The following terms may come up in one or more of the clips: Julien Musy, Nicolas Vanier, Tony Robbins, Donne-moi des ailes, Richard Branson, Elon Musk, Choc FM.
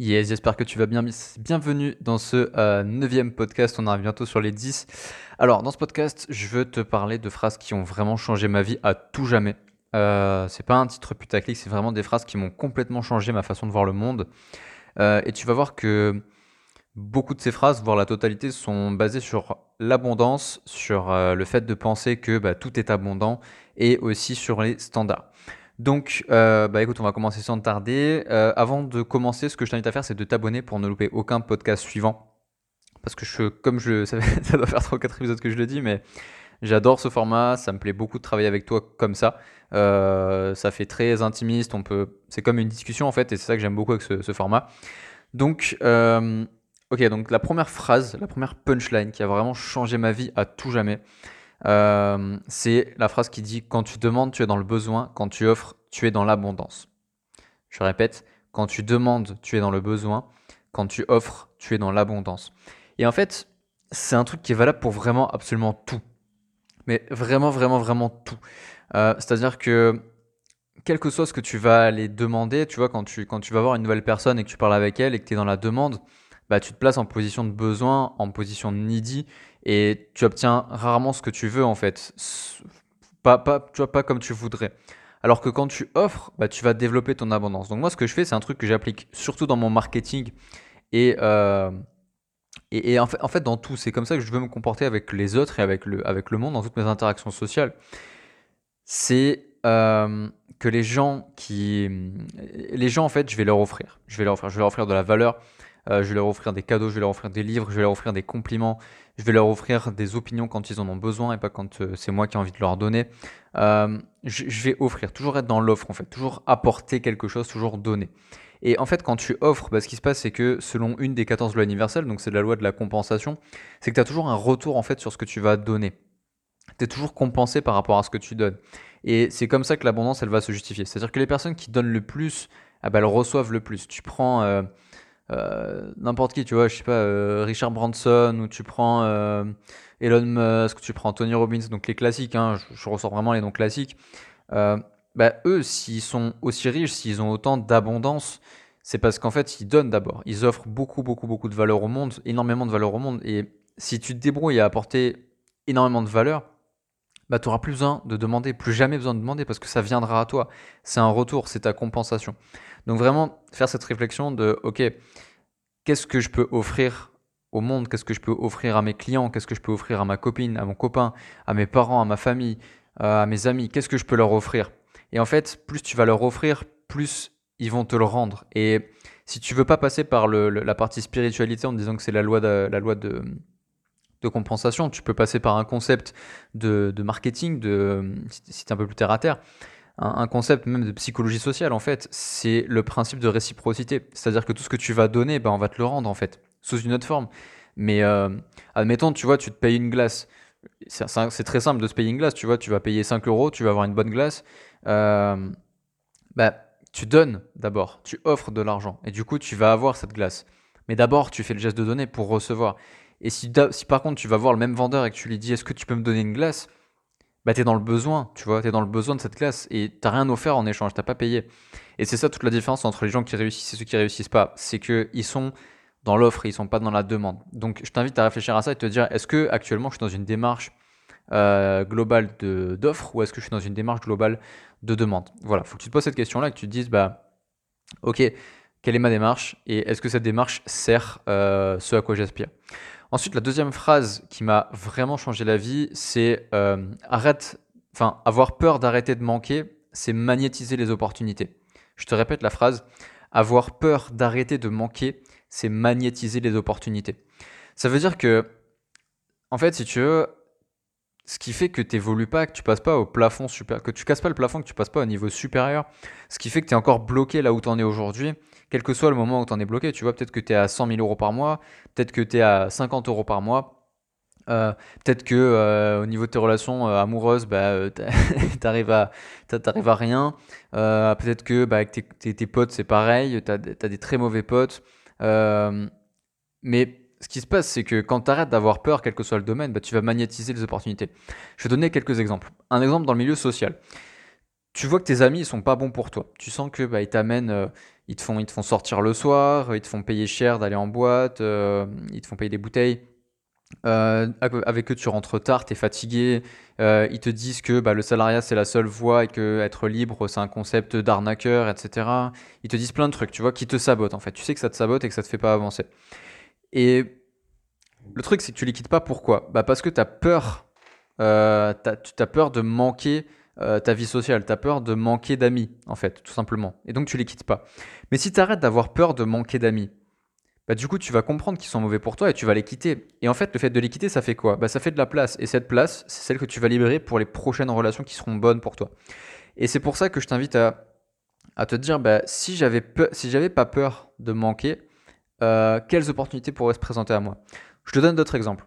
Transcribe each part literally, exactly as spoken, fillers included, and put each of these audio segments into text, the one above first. Yes, j'espère que tu vas bien. Bienvenue dans ce neuvième podcast. On arrive bientôt sur les dix. Alors, dans ce podcast, je veux te parler de phrases qui ont vraiment changé ma vie à tout jamais. Euh, c'est pas un titre putaclic, c'est vraiment des phrases qui m'ont complètement changé ma façon de voir le monde. Euh, et tu vas voir que beaucoup de ces phrases, voire la totalité, sont basées sur l'abondance, sur euh, le fait de penser que bah, tout est abondant et aussi sur les standards. Donc, euh, bah écoute, on va commencer sans tarder. Euh, avant de commencer, ce que je t'invite à faire, c'est de t'abonner pour ne louper aucun podcast suivant. Parce que je, comme je, ça, ça doit faire trois ou quatre épisodes que je le dis, mais j'adore ce format. Ça me plaît beaucoup de travailler avec toi comme ça. Euh, ça fait très intimiste. On peut, c'est comme une discussion en fait, et c'est ça que j'aime beaucoup avec ce, ce format. Donc, euh, ok, donc la première phrase, la première punchline qui a vraiment changé ma vie à tout jamais. Euh, c'est la phrase qui dit « Quand tu demandes, tu es dans le besoin. Quand tu offres, tu es dans l'abondance. » Je répète, « Quand tu demandes, tu es dans le besoin. Quand tu offres, tu es dans l'abondance. » Et en fait, c'est un truc qui est valable pour vraiment absolument tout. Mais vraiment, vraiment, vraiment tout. Euh, c'est-à-dire que quel que soit ce que tu vas aller demander, tu vois, quand tu, quand tu vas voir une nouvelle personne et que tu parles avec elle et que tu es dans la demande, bah, tu te places en position de besoin, en position de needy, et tu obtiens rarement ce que tu veux en fait, pas, pas, tu vois, pas comme tu voudrais. Alors que quand tu offres, bah, tu vas développer ton abondance. Donc moi ce que je fais, c'est un truc que j'applique surtout dans mon marketing et, euh, et, et en, fait, en fait dans tout. C'est comme ça que je veux me comporter avec les autres et avec le, avec le monde, dans toutes mes interactions sociales. C'est euh, que les gens qui... Les gens en fait, je vais leur offrir. Je vais leur offrir, je vais leur offrir de la valeur. Euh, je vais leur offrir des cadeaux, je vais leur offrir des livres, je vais leur offrir des compliments, je vais leur offrir des opinions quand ils en ont besoin et pas quand euh, c'est moi qui ai envie de leur donner. Euh, je, je vais offrir, toujours être dans l'offre en fait, toujours apporter quelque chose, toujours donner. Et en fait, quand tu offres, bah, ce qui se passe, c'est que selon une des quatorze lois universelles, donc c'est la loi de la compensation, c'est que tu as toujours un retour en fait sur ce que tu vas donner. Tu es toujours compensé par rapport à ce que tu donnes. Et c'est comme ça que l'abondance, elle va se justifier. C'est-à-dire que les personnes qui donnent le plus, ah, bah, elles reçoivent le plus. Tu prends... Euh, Euh, n'importe qui, tu vois, je sais pas, euh, Richard Branson, ou tu prends euh, Elon Musk, tu prends Tony Robbins, donc les classiques, hein, je, je ressors vraiment les noms classiques. Euh, bah, eux, s'ils sont aussi riches, s'ils ont autant d'abondance, c'est parce qu'en fait, ils donnent d'abord. Ils offrent beaucoup, beaucoup, beaucoup de valeur au monde, énormément de valeur au monde. Et si tu te débrouilles à apporter énormément de valeur, bah, tu n'auras plus besoin de demander, plus jamais besoin de demander parce que ça viendra à toi. C'est un retour, c'est ta compensation. Donc vraiment, faire cette réflexion de « Ok, qu'est-ce que je peux offrir au monde? Qu'est-ce que je peux offrir à mes clients? Qu'est-ce que je peux offrir à ma copine, à mon copain, à mes parents, à ma famille, à mes amis? Qu'est-ce que je peux leur offrir ?» Et en fait, plus tu vas leur offrir, plus ils vont te le rendre. Et si tu ne veux pas passer par le, le, la partie spiritualité en te disant que c'est la loi de... La loi de de compensation, tu peux passer par un concept de, de marketing, de, si tu es un peu plus terre à terre, un, un concept même de psychologie sociale en fait, c'est le principe de réciprocité, c'est-à-dire que tout ce que tu vas donner, ben, on va te le rendre en fait, sous une autre forme. Mais euh, admettons, tu vois, tu te payes une glace, c'est, c'est très simple de se payer une glace, tu vois, tu vas payer cinq euros, tu vas avoir une bonne glace, euh, ben, tu donnes d'abord, tu offres de l'argent et du coup tu vas avoir cette glace. Mais d'abord, tu fais le geste de donner pour recevoir. Et si, si par contre tu vas voir le même vendeur et que tu lui dis « Est-ce que tu peux me donner une glace ?» Bah t'es dans le besoin, tu vois, t'es dans le besoin de cette glace et t'as rien offert en échange, t'as pas payé. Et c'est ça toute la différence entre les gens qui réussissent et ceux qui réussissent pas, c'est qu'ils sont dans l'offre et ils sont pas dans la demande. Donc je t'invite à réfléchir à ça et te dire « Est-ce que actuellement je suis dans une démarche euh, globale de, d'offre ou est-ce que je suis dans une démarche globale de demande ?» Voilà, faut que tu te poses cette question-là et que tu te dises « Bah ok, quelle est ma démarche et est-ce que cette démarche sert euh, ce à quoi j'aspire ?» Ensuite, la deuxième phrase qui m'a vraiment changé la vie, c'est euh, arrête, enfin, avoir peur d'arrêter de manquer, c'est magnétiser les opportunités. Je te répète la phrase, avoir peur d'arrêter de manquer, c'est magnétiser les opportunités. Ça veut dire que, en fait, si tu veux, ce qui fait que tu n'évolues pas, que tu passes pas au plafond super, que tu casses pas le plafond, que tu passes pas au niveau supérieur, ce qui fait que tu es encore bloqué là où tu en es aujourd'hui, quel que soit le moment où tu en es bloqué, tu vois, peut-être que tu es à cent mille euros par mois, peut-être que tu es à cinquante euros par mois, euh, peut-être que euh, au niveau de tes relations euh, amoureuses, bah, euh, tu arrives à, t'arrives à rien, euh, peut-être que bah, avec tes, tes, tes potes c'est pareil, tu as des très mauvais potes, euh, mais ce qui se passe, c'est que quand tu arrêtes d'avoir peur, quel que soit le domaine, bah, tu vas magnétiser les opportunités. Je vais donner quelques exemples. Un exemple dans le milieu social. Tu vois que tes amis ne sont pas bons pour toi. Tu sens qu'ils bah, t'amènent, euh, Ils te font, ils te font sortir le soir, ils te font payer cher d'aller en boîte, euh, ils te font payer des bouteilles. Euh, avec eux, tu rentres tard, t'es fatigué. Euh, ils te disent que bah, le salariat, c'est la seule voie et que être libre, c'est un concept d'arnaqueur, et cetera. Ils te disent plein de trucs, tu vois, qui te sabotent en fait. Tu sais que ça te sabote et que ça te fait pas avancer. Et le truc, c'est que tu les quittes pas. Pourquoi ? Bah, parce que t'as peur. Euh, t'as, t'as peur de manquer euh, ta vie sociale, t'as peur de manquer d'amis, en fait, tout simplement. Et donc, tu les quittes pas. Mais si t'arrêtes d'avoir peur de manquer d'amis, bah, du coup, tu vas comprendre qu'ils sont mauvais pour toi et tu vas les quitter. Et en fait, le fait de les quitter, ça fait quoi ? Bah, ça fait de la place. Et cette place, c'est celle que tu vas libérer pour les prochaines relations qui seront bonnes pour toi. Et c'est pour ça que je t'invite à, à te dire, bah, si j'avais peur, si j'avais pas peur de manquer, euh, quelles opportunités pourraient se présenter à moi ? Je te donne d'autres exemples.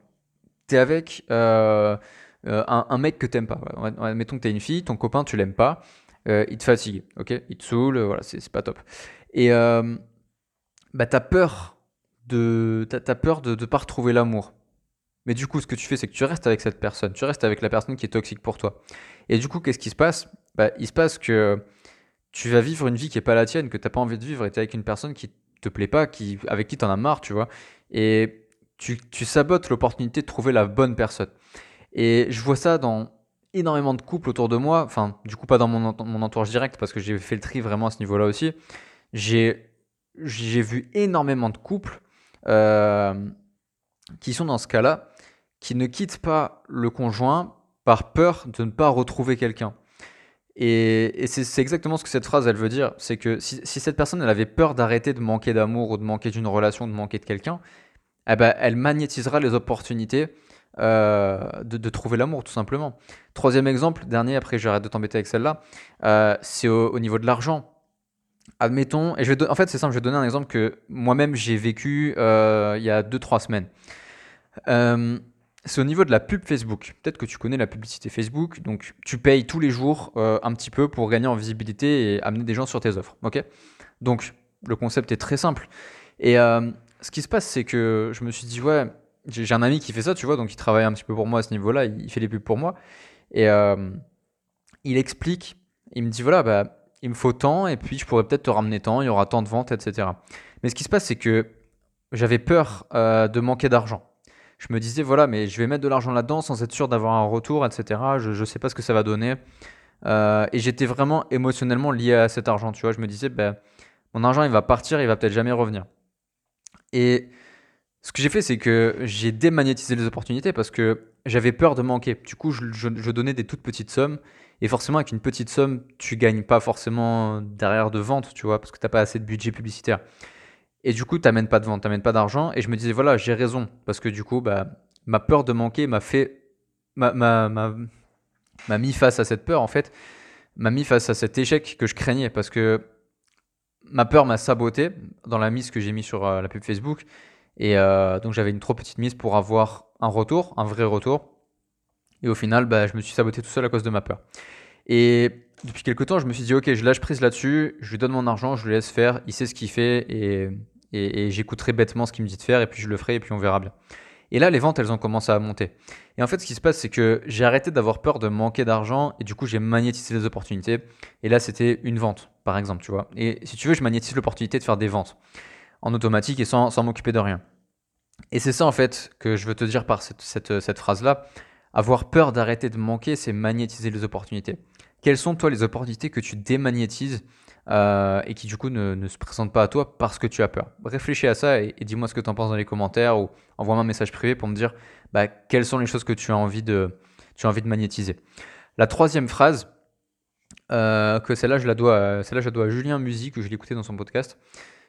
T'es avec euh, un, un mec que t'aimes pas. Mettons que t'es une fille, ton copain, tu l'aimes pas, euh, il te fatigue, ok ? Il te saoule, voilà, c'est, c'est pas top. Et euh, bah, t'as peur. De, t'as, t'as peur de ne pas retrouver l'amour. Mais du coup, ce que tu fais, c'est que tu restes avec cette personne. Tu restes avec la personne qui est toxique pour toi. Et du coup, qu'est-ce qui se passe ? Bah, il se passe que tu vas vivre une vie qui n'est pas la tienne, que tu n'as pas envie de vivre, et tu es avec une personne qui ne te plaît pas, qui, avec qui tu en as marre, tu vois. Et tu, tu sabotes l'opportunité de trouver la bonne personne. Et je vois ça dans énormément de couples autour de moi. Enfin, du coup, pas dans mon, mon entourage direct, parce que j'ai fait le tri vraiment à ce niveau-là aussi. J'ai, j'ai vu énormément de couples Euh, qui sont dans ce cas-là, qui ne quittent pas le conjoint par peur de ne pas retrouver quelqu'un. Et, et c'est, c'est exactement ce que cette phrase, elle veut dire. C'est que si, si cette personne, elle avait peur d'arrêter de manquer d'amour ou de manquer d'une relation, de manquer de quelqu'un, eh ben, elle magnétisera les opportunités euh, de, de trouver l'amour, tout simplement. Troisième exemple, dernier, après j'arrête de t'embêter avec celle-là, euh, c'est au, au niveau de l'argent. Admettons, et je vais do- en fait c'est simple, je vais donner un exemple que moi-même j'ai vécu euh, il y a deux trois semaines. Euh, c'est au niveau de la pub Facebook. Peut-être que tu connais la publicité Facebook, donc tu payes tous les jours euh, un petit peu pour gagner en visibilité et amener des gens sur tes offres. Okay ? Donc le concept est très simple. Et euh, ce qui se passe, c'est que je me suis dit, ouais, j'ai, j'ai un ami qui fait ça, tu vois, donc il travaille un petit peu pour moi à ce niveau-là, il, il fait les pubs pour moi. Et euh, il explique, il me dit, voilà, bah. il me faut tant et puis je pourrais peut-être te ramener tant, il y aura tant de ventes, et cetera. Mais ce qui se passe, c'est que j'avais peur euh, de manquer d'argent. Je me disais, voilà, mais je vais mettre de l'argent là-dedans sans être sûr d'avoir un retour, et cetera. Je ne sais pas ce que ça va donner. Euh, et j'étais vraiment émotionnellement lié à cet argent, tu vois. Je me disais, ben, mon argent, il va partir, il va peut-être jamais revenir. Et ce que j'ai fait, c'est que j'ai démagnétisé les opportunités parce que j'avais peur de manquer. Du coup, je, je, je donnais des toutes petites sommes. Et forcément, avec une petite somme, tu ne gagnes pas forcément derrière de vente, tu vois, parce que tu n'as pas assez de budget publicitaire. Et du coup, tu n'amènes pas de vente, tu n'amènes pas d'argent. Et je me disais, voilà, j'ai raison. Parce que du coup, bah, ma peur de manquer m'a fait, m'a, m'a, m'a, m'a mis face à cette peur, en fait, m'a mis face à cet échec que je craignais. Parce que ma peur m'a saboté dans la mise que j'ai mise sur euh, la pub Facebook. Et euh, donc, j'avais une trop petite mise pour avoir un retour, un vrai retour. Et au final, bah, je me suis saboté tout seul à cause de ma peur. Et depuis quelque temps, je me suis dit, ok, je lâche prise là-dessus, je lui donne mon argent, je le laisse faire, il sait ce qu'il fait et, et, et j'écouterai bêtement ce qu'il me dit de faire et puis je le ferai et puis on verra bien. Et là, les ventes, elles ont commencé à monter. Et en fait, ce qui se passe, c'est que j'ai arrêté d'avoir peur de manquer d'argent et du coup, j'ai magnétisé les opportunités. Et là, c'était une vente, par exemple, tu vois. Et si tu veux, je magnétise l'opportunité de faire des ventes en automatique et sans, sans m'occuper de rien. Et c'est ça, en fait, que je veux te dire par cette, cette, cette phrase-là. Avoir peur d'arrêter de manquer, c'est magnétiser les opportunités. Quelles sont, toi, les opportunités que tu démagnétises euh, et qui, du coup, ne, ne se présentent pas à toi parce que tu as peur ? Réfléchis à ça et, et dis-moi ce que tu en penses dans les commentaires ou envoie-moi un message privé pour me dire bah, quelles sont les choses que tu as envie de, tu as envie de magnétiser. La troisième phrase, euh, que celle-là, je la dois, euh, celle-là, je la dois à Julien Musy, que je l'écoutais dans son podcast.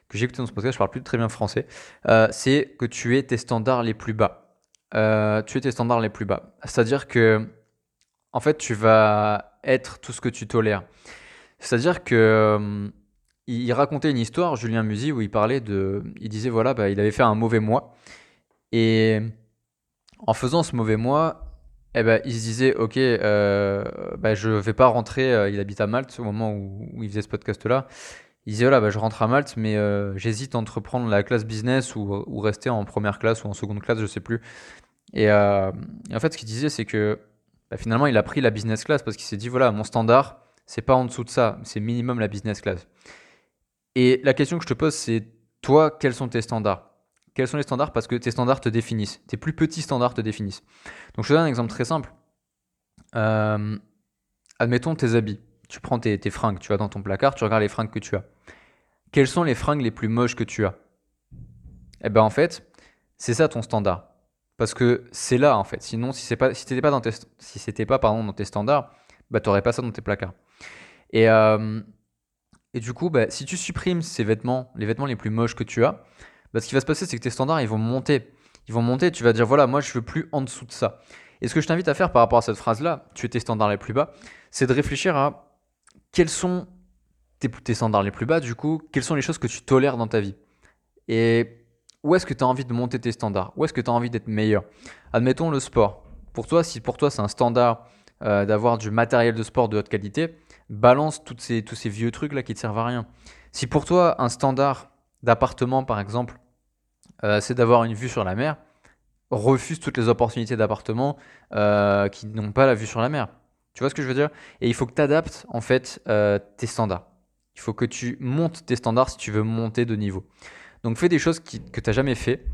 que j'ai écouté dans ce podcast, je parle plus très bien français, euh, c'est que tu es tes standards les plus bas. Euh, tu es tes standards les plus bas. C'est-à-dire que, en fait, tu vas être tout ce que tu tolères. C'est-à-dire que, euh, il racontait une histoire, Julien Musy, où il parlait de, il disait, voilà, bah, il avait fait un mauvais mois. Et en faisant ce mauvais mois, eh ben, il se disait, ok, euh, bah, je vais pas rentrer, euh, il habite à Malte au moment où, où il faisait ce podcast-là. Il disait, voilà, bah, je rentre à Malte, mais euh, j'hésite entre prendre la classe business ou, ou rester en première classe ou en seconde classe, je ne sais plus. Et, euh, et en fait, ce qu'il disait, c'est que bah, finalement, il a pris la business class parce qu'il s'est dit, voilà, mon standard, c'est pas en dessous de ça, c'est minimum la business class. Et la question que je te pose, c'est toi, quels sont tes standards ? Quels sont les standards ? Parce que tes standards te définissent. Tes plus petits standards te définissent. Donc, je te donne un exemple très simple. Euh, admettons tes habits. Tu prends tes, tes fringues, tu vas dans ton placard, tu regardes les fringues que tu as. Quelles sont les fringues les plus moches que tu as ? Eh bien, en fait, c'est ça ton standard. Parce que c'est là, en fait. Sinon, si c'est pas, si t'étais pas dans tes, si c'était pas, pardon, dans tes standards, bah, t'aurais pas ça dans tes placards. Et, euh, et du coup, bah, si tu supprimes ces vêtements, les vêtements les plus moches que tu as, bah, ce qui va se passer, c'est que tes standards, ils vont monter. Ils vont monter, tu vas dire, voilà, moi, je veux plus en dessous de ça. Et ce que je t'invite à faire par rapport à cette phrase-là, tu es tes standards les plus bas, c'est de réfléchir à quels sont tes, tes standards les plus bas, du coup, quelles sont les choses que tu tolères dans ta vie. Et où est-ce que tu as envie de monter tes standards ? Où est-ce que tu as envie d'être meilleur ? Admettons le sport. Pour toi, si pour toi, c'est un standard euh, d'avoir du matériel de sport de haute qualité, balance toutes ces, tous ces vieux trucs-là qui ne te servent à rien. Si pour toi, un standard d'appartement, par exemple, euh, c'est d'avoir une vue sur la mer, refuse toutes les opportunités d'appartement euh, qui n'ont pas la vue sur la mer. Tu vois ce que je veux dire ? Et il faut que tu adaptes en fait euh, tes standards. Il faut que tu montes tes standards si tu veux monter de niveau. Donc fais des choses qui, que tu n'as jamais fait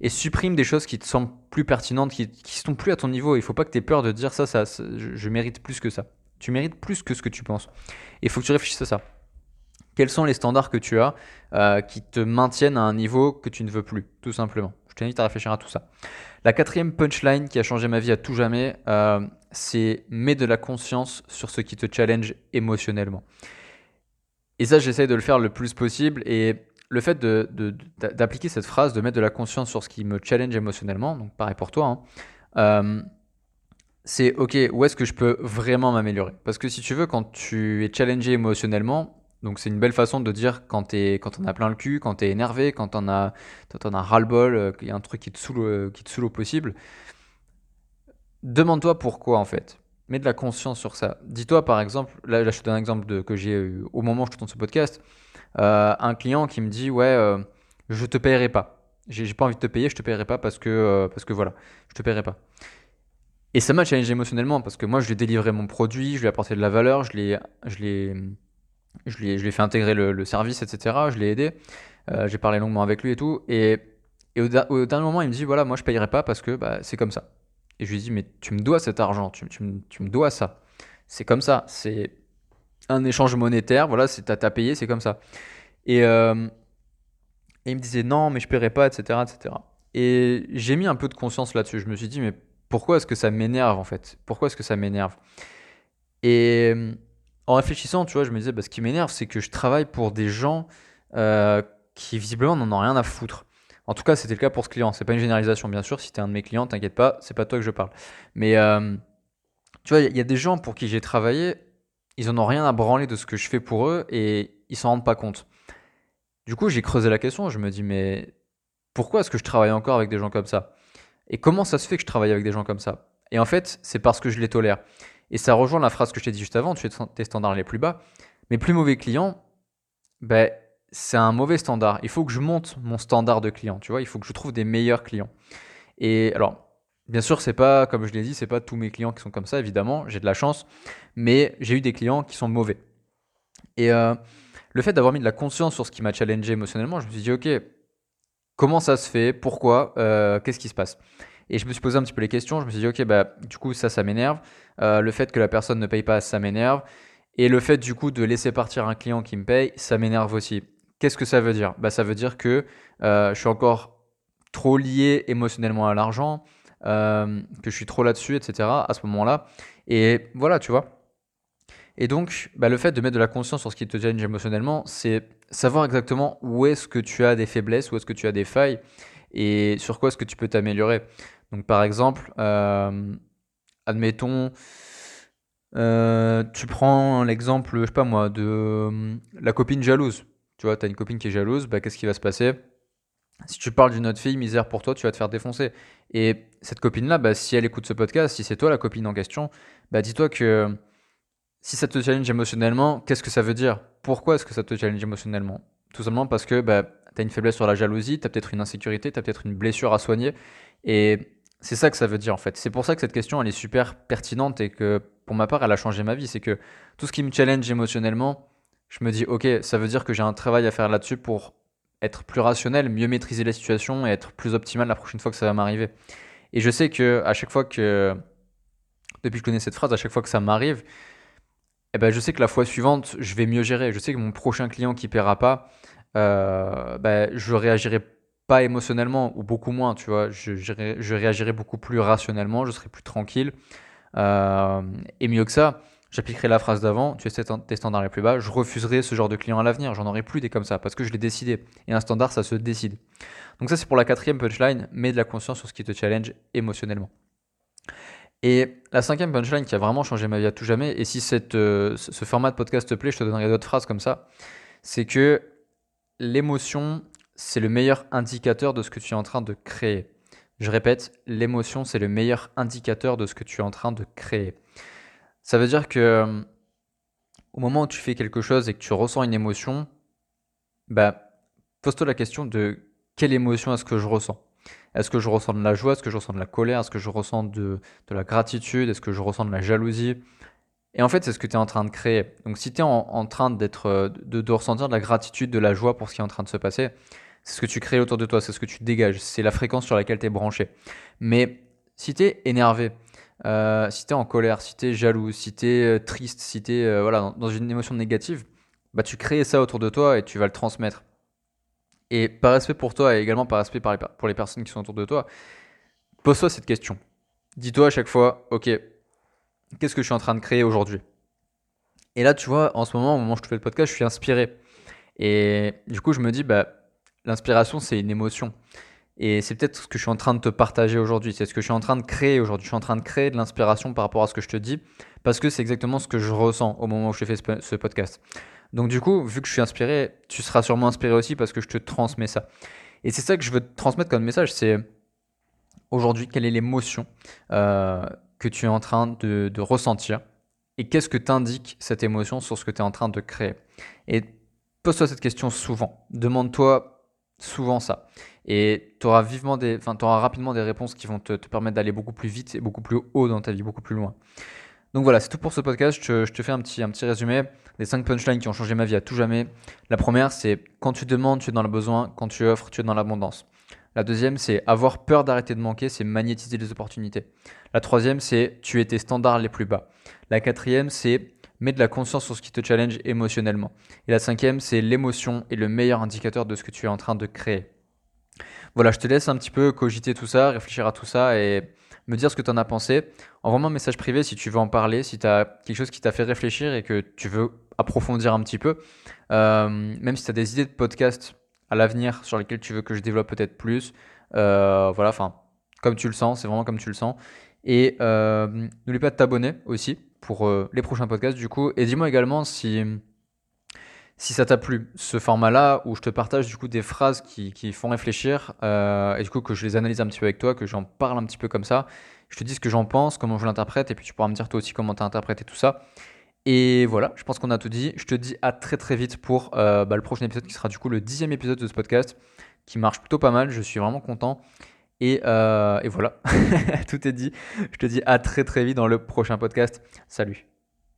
et supprime des choses qui te semblent plus pertinentes, qui ne sont plus à ton niveau. Il ne faut pas que tu aies peur de dire ça, ça, ça je, je mérite plus que ça. Tu mérites plus que ce que tu penses. Il faut que tu réfléchisses à ça. Quels sont les standards que tu as euh, qui te maintiennent à un niveau que tu ne veux plus, tout simplement. Je t'invite à réfléchir à tout ça. La quatrième punchline qui a changé ma vie à tout jamais, euh, c'est mets de la conscience sur ce qui te challenge émotionnellement. Et ça, j'essaie de le faire le plus possible. Et le fait de, de, d'appliquer cette phrase, de mettre de la conscience sur ce qui me challenge émotionnellement, donc pareil pour toi, hein, euh, c'est OK, où est-ce que je peux vraiment m'améliorer ? Parce que si tu veux, quand tu es challengé émotionnellement, donc c'est une belle façon de dire quand t'es, quand t'en as plein le cul, quand t'es énervé, quand t'en as, t'en as ras-le-bol, qu'il y a un truc qui te saoule, qui te saoule au possible. Demande-toi pourquoi en fait. Mets de la conscience sur ça. Dis-toi par exemple, là, là je te donne un exemple de, que j'ai eu au moment où je tourne ce podcast, euh, un client qui me dit ouais, euh, je te paierai pas. J'ai, j'ai pas envie de te payer, je te paierai pas parce que euh, parce que voilà, je te paierai pas. Et ça m'a challengé émotionnellement parce que moi je lui ai délivré mon produit, je lui ai apporté de la valeur, je l'ai, je l'ai Je lui, ai, je lui ai fait intégrer le, le service, et cetera. Je l'ai aidé. Euh, j'ai parlé longuement avec lui et tout. Et, et au, au dernier moment, il me dit, voilà, moi, je ne payerai pas parce que bah, c'est comme ça. Et je lui ai dit, mais tu me dois cet argent. Tu, tu, me, tu me dois ça. C'est comme ça. C'est un échange monétaire. Voilà, tu as payé, c'est comme ça. Et, euh, et il me disait, non, mais je ne paierai pas, et cetera, et cetera. Et j'ai mis un peu de conscience là-dessus. Je me suis dit, mais pourquoi est-ce que ça m'énerve, en fait ? Pourquoi est-ce que ça m'énerve ? Et... En réfléchissant, tu vois, je me disais, bah, ce qui m'énerve, c'est que je travaille pour des gens euh, qui visiblement n'en ont rien à foutre. En tout cas, c'était le cas pour ce client. C'est pas une généralisation, bien sûr. Si t'es un de mes clients, t'inquiète pas, c'est pas toi que je parle. Mais euh, tu vois, il y a des gens pour qui j'ai travaillé, ils en ont rien à branler de ce que je fais pour eux et ils s'en rendent pas compte. Du coup, j'ai creusé la question. Je me dis, mais pourquoi est-ce que je travaille encore avec des gens comme ça ? Et comment ça se fait que je travaille avec des gens comme ça ? Et en fait, c'est parce que je les tolère. Et ça rejoint la phrase que je t'ai dit juste avant, tu es tes standards les plus bas. Mes plus mauvais clients, ben, c'est un mauvais standard. Il faut que je monte mon standard de client, tu vois. Il faut que je trouve des meilleurs clients. Et alors, bien sûr, c'est pas, comme je l'ai dit, c'est pas tous mes clients qui sont comme ça, évidemment. J'ai de la chance, mais j'ai eu des clients qui sont mauvais. Et euh, le fait d'avoir mis de la conscience sur ce qui m'a challengé émotionnellement, je me suis dit, OK, comment ça se fait ? Pourquoi ? euh, Qu'est-ce qui se passe ? Et je me suis posé un petit peu les questions. Je me suis dit, OK, bah, du coup, ça, ça m'énerve. Euh, le fait que la personne ne paye pas, ça m'énerve. Et le fait, du coup, de laisser partir un client qui me paye, ça m'énerve aussi. Qu'est-ce que ça veut dire ? Bah, ça veut dire que euh, je suis encore trop lié émotionnellement à l'argent, euh, que je suis trop là-dessus, et cetera à ce moment-là. Et voilà, tu vois. Et donc, bah, le fait de mettre de la conscience sur ce qui te gêne émotionnellement, c'est savoir exactement où est-ce que tu as des faiblesses, où est-ce que tu as des failles. Et sur quoi est-ce que tu peux t'améliorer ? Donc, par exemple, euh, admettons, euh, tu prends l'exemple, je sais pas moi, de euh, la copine jalouse. Tu vois, tu as une copine qui est jalouse, bah, qu'est-ce qui va se passer ? Si tu parles d'une autre fille, misère pour toi, tu vas te faire défoncer. Et cette copine-là, bah, si elle écoute ce podcast, si c'est toi la copine en question, bah, dis-toi que si ça te challenge émotionnellement, qu'est-ce que ça veut dire ? Pourquoi est-ce que ça te challenge émotionnellement ? Tout simplement parce que... Bah, t'as une faiblesse sur la jalousie, t'as peut-être une insécurité, t'as peut-être une blessure à soigner. Et c'est ça que ça veut dire en fait. C'est pour ça que cette question, elle est super pertinente et que pour ma part, elle a changé ma vie. C'est que tout ce qui me challenge émotionnellement, je me dis, ok, ça veut dire que j'ai un travail à faire là-dessus pour être plus rationnel, mieux maîtriser les situations et être plus optimal la prochaine fois que ça va m'arriver. Et je sais que à chaque fois que, depuis que je connais cette phrase, à chaque fois que ça m'arrive, eh ben, je sais que la fois suivante, je vais mieux gérer. Je sais que mon prochain client qui ne paiera pas, euh, ben, je réagirai pas émotionnellement ou beaucoup moins, tu vois. Je, je, ré, je réagirai beaucoup plus rationnellement, je serai plus tranquille. Euh, et mieux que ça, j'appliquerai la phrase d'avant, tu es tes standards les plus bas, je refuserai ce genre de client à l'avenir, j'en aurai plus des comme ça, parce que je l'ai décidé. Et un standard, ça se décide. Donc ça, c'est pour la quatrième punchline, mets de la conscience sur ce qui te challenge émotionnellement. Et la cinquième punchline qui a vraiment changé ma vie à tout jamais, et si cette, euh, ce format de podcast te plaît, je te donnerai d'autres phrases comme ça, c'est que l'émotion, c'est le meilleur indicateur de ce que tu es en train de créer. Je répète, l'émotion, c'est le meilleur indicateur de ce que tu es en train de créer. Ça veut dire que au moment où tu fais quelque chose et que tu ressens une émotion, bah, pose-toi la question de quelle émotion est-ce que je ressens ? Est-ce que je ressens de la joie ? Est-ce que je ressens de la colère ? Est-ce que je ressens de, de la gratitude ? Est-ce que je ressens de la jalousie ? Et en fait, c'est ce que tu es en train de créer. Donc si tu es en, en train d'être, de, de ressentir de la gratitude, de la joie pour ce qui est en train de se passer, c'est ce que tu crées autour de toi, c'est ce que tu dégages, c'est la fréquence sur laquelle tu es branché. Mais si tu es énervé, Euh, si t'es en colère, si t'es jaloux, si t'es euh, triste, si t'es euh, voilà, dans, dans une émotion négative, bah, tu crées ça autour de toi et tu vas le transmettre. Et par respect pour toi et également par respect par les, pour les personnes qui sont autour de toi, pose-toi cette question. Dis-toi à chaque fois, ok, qu'est-ce que je suis en train de créer aujourd'hui ? Et là, tu vois, en ce moment, au moment où je te fais le podcast, je suis inspiré. Et du coup, je me dis, bah, l'inspiration, c'est une émotion. Et c'est peut-être ce que je suis en train de te partager aujourd'hui, c'est ce que je suis en train de créer aujourd'hui. Je suis en train de créer de l'inspiration par rapport à ce que je te dis, parce que c'est exactement ce que je ressens au moment où je fais ce podcast. Donc du coup, vu que je suis inspiré, tu seras sûrement inspiré aussi parce que je te transmets ça. Et c'est ça que je veux te transmettre comme message, c'est aujourd'hui, quelle est l'émotion euh, que tu es en train de, de ressentir et qu'est-ce que t'indique cette émotion sur ce que tu es en train de créer. Et pose-toi cette question souvent, demande-toi souvent ça. Et tu auras vivement des, enfin, tu auras rapidement des réponses qui vont te, te permettre d'aller beaucoup plus vite et beaucoup plus haut dans ta vie, beaucoup plus loin. Donc voilà, c'est tout pour ce podcast. Je te, je te fais un petit, un petit résumé des cinq punchlines qui ont changé ma vie à tout jamais. La première, c'est quand tu demandes, tu es dans le besoin. Quand tu offres, tu es dans l'abondance. La deuxième, c'est avoir peur d'arrêter de manquer, c'est magnétiser les opportunités. La troisième, c'est tuer tes standards les plus bas. La quatrième, c'est mets de la conscience sur ce qui te challenge émotionnellement. Et la cinquième, c'est l'émotion est le meilleur indicateur de ce que tu es en train de créer. Voilà, je te laisse un petit peu cogiter tout ça, réfléchir à tout ça et me dire ce que tu en as pensé. Envoie-moi un message privé si tu veux en parler, si tu as quelque chose qui t'a fait réfléchir et que tu veux approfondir un petit peu. Euh, même si tu as des idées de podcast à l'avenir sur lesquelles tu veux que je développe peut-être plus. Euh, voilà, enfin, comme tu le sens, c'est vraiment comme tu le sens. Et euh, n'oublie pas de t'abonner aussi pour euh, les prochains podcasts du coup. Et dis-moi également si... Si ça t'a plu, ce format-là où je te partage du coup des phrases qui, qui font réfléchir euh, et du coup que je les analyse un petit peu avec toi, que j'en parle un petit peu comme ça, je te dis ce que j'en pense, comment je l'interprète et puis tu pourras me dire toi aussi comment t'as interprété tout ça. Et voilà, je pense qu'on a tout dit. Je te dis à très très vite pour euh, bah, le prochain épisode qui sera du coup le dixième épisode de ce podcast qui marche plutôt pas mal, je suis vraiment content. Et, euh, et voilà, tout est dit. Je te dis à très très vite dans le prochain podcast. Salut.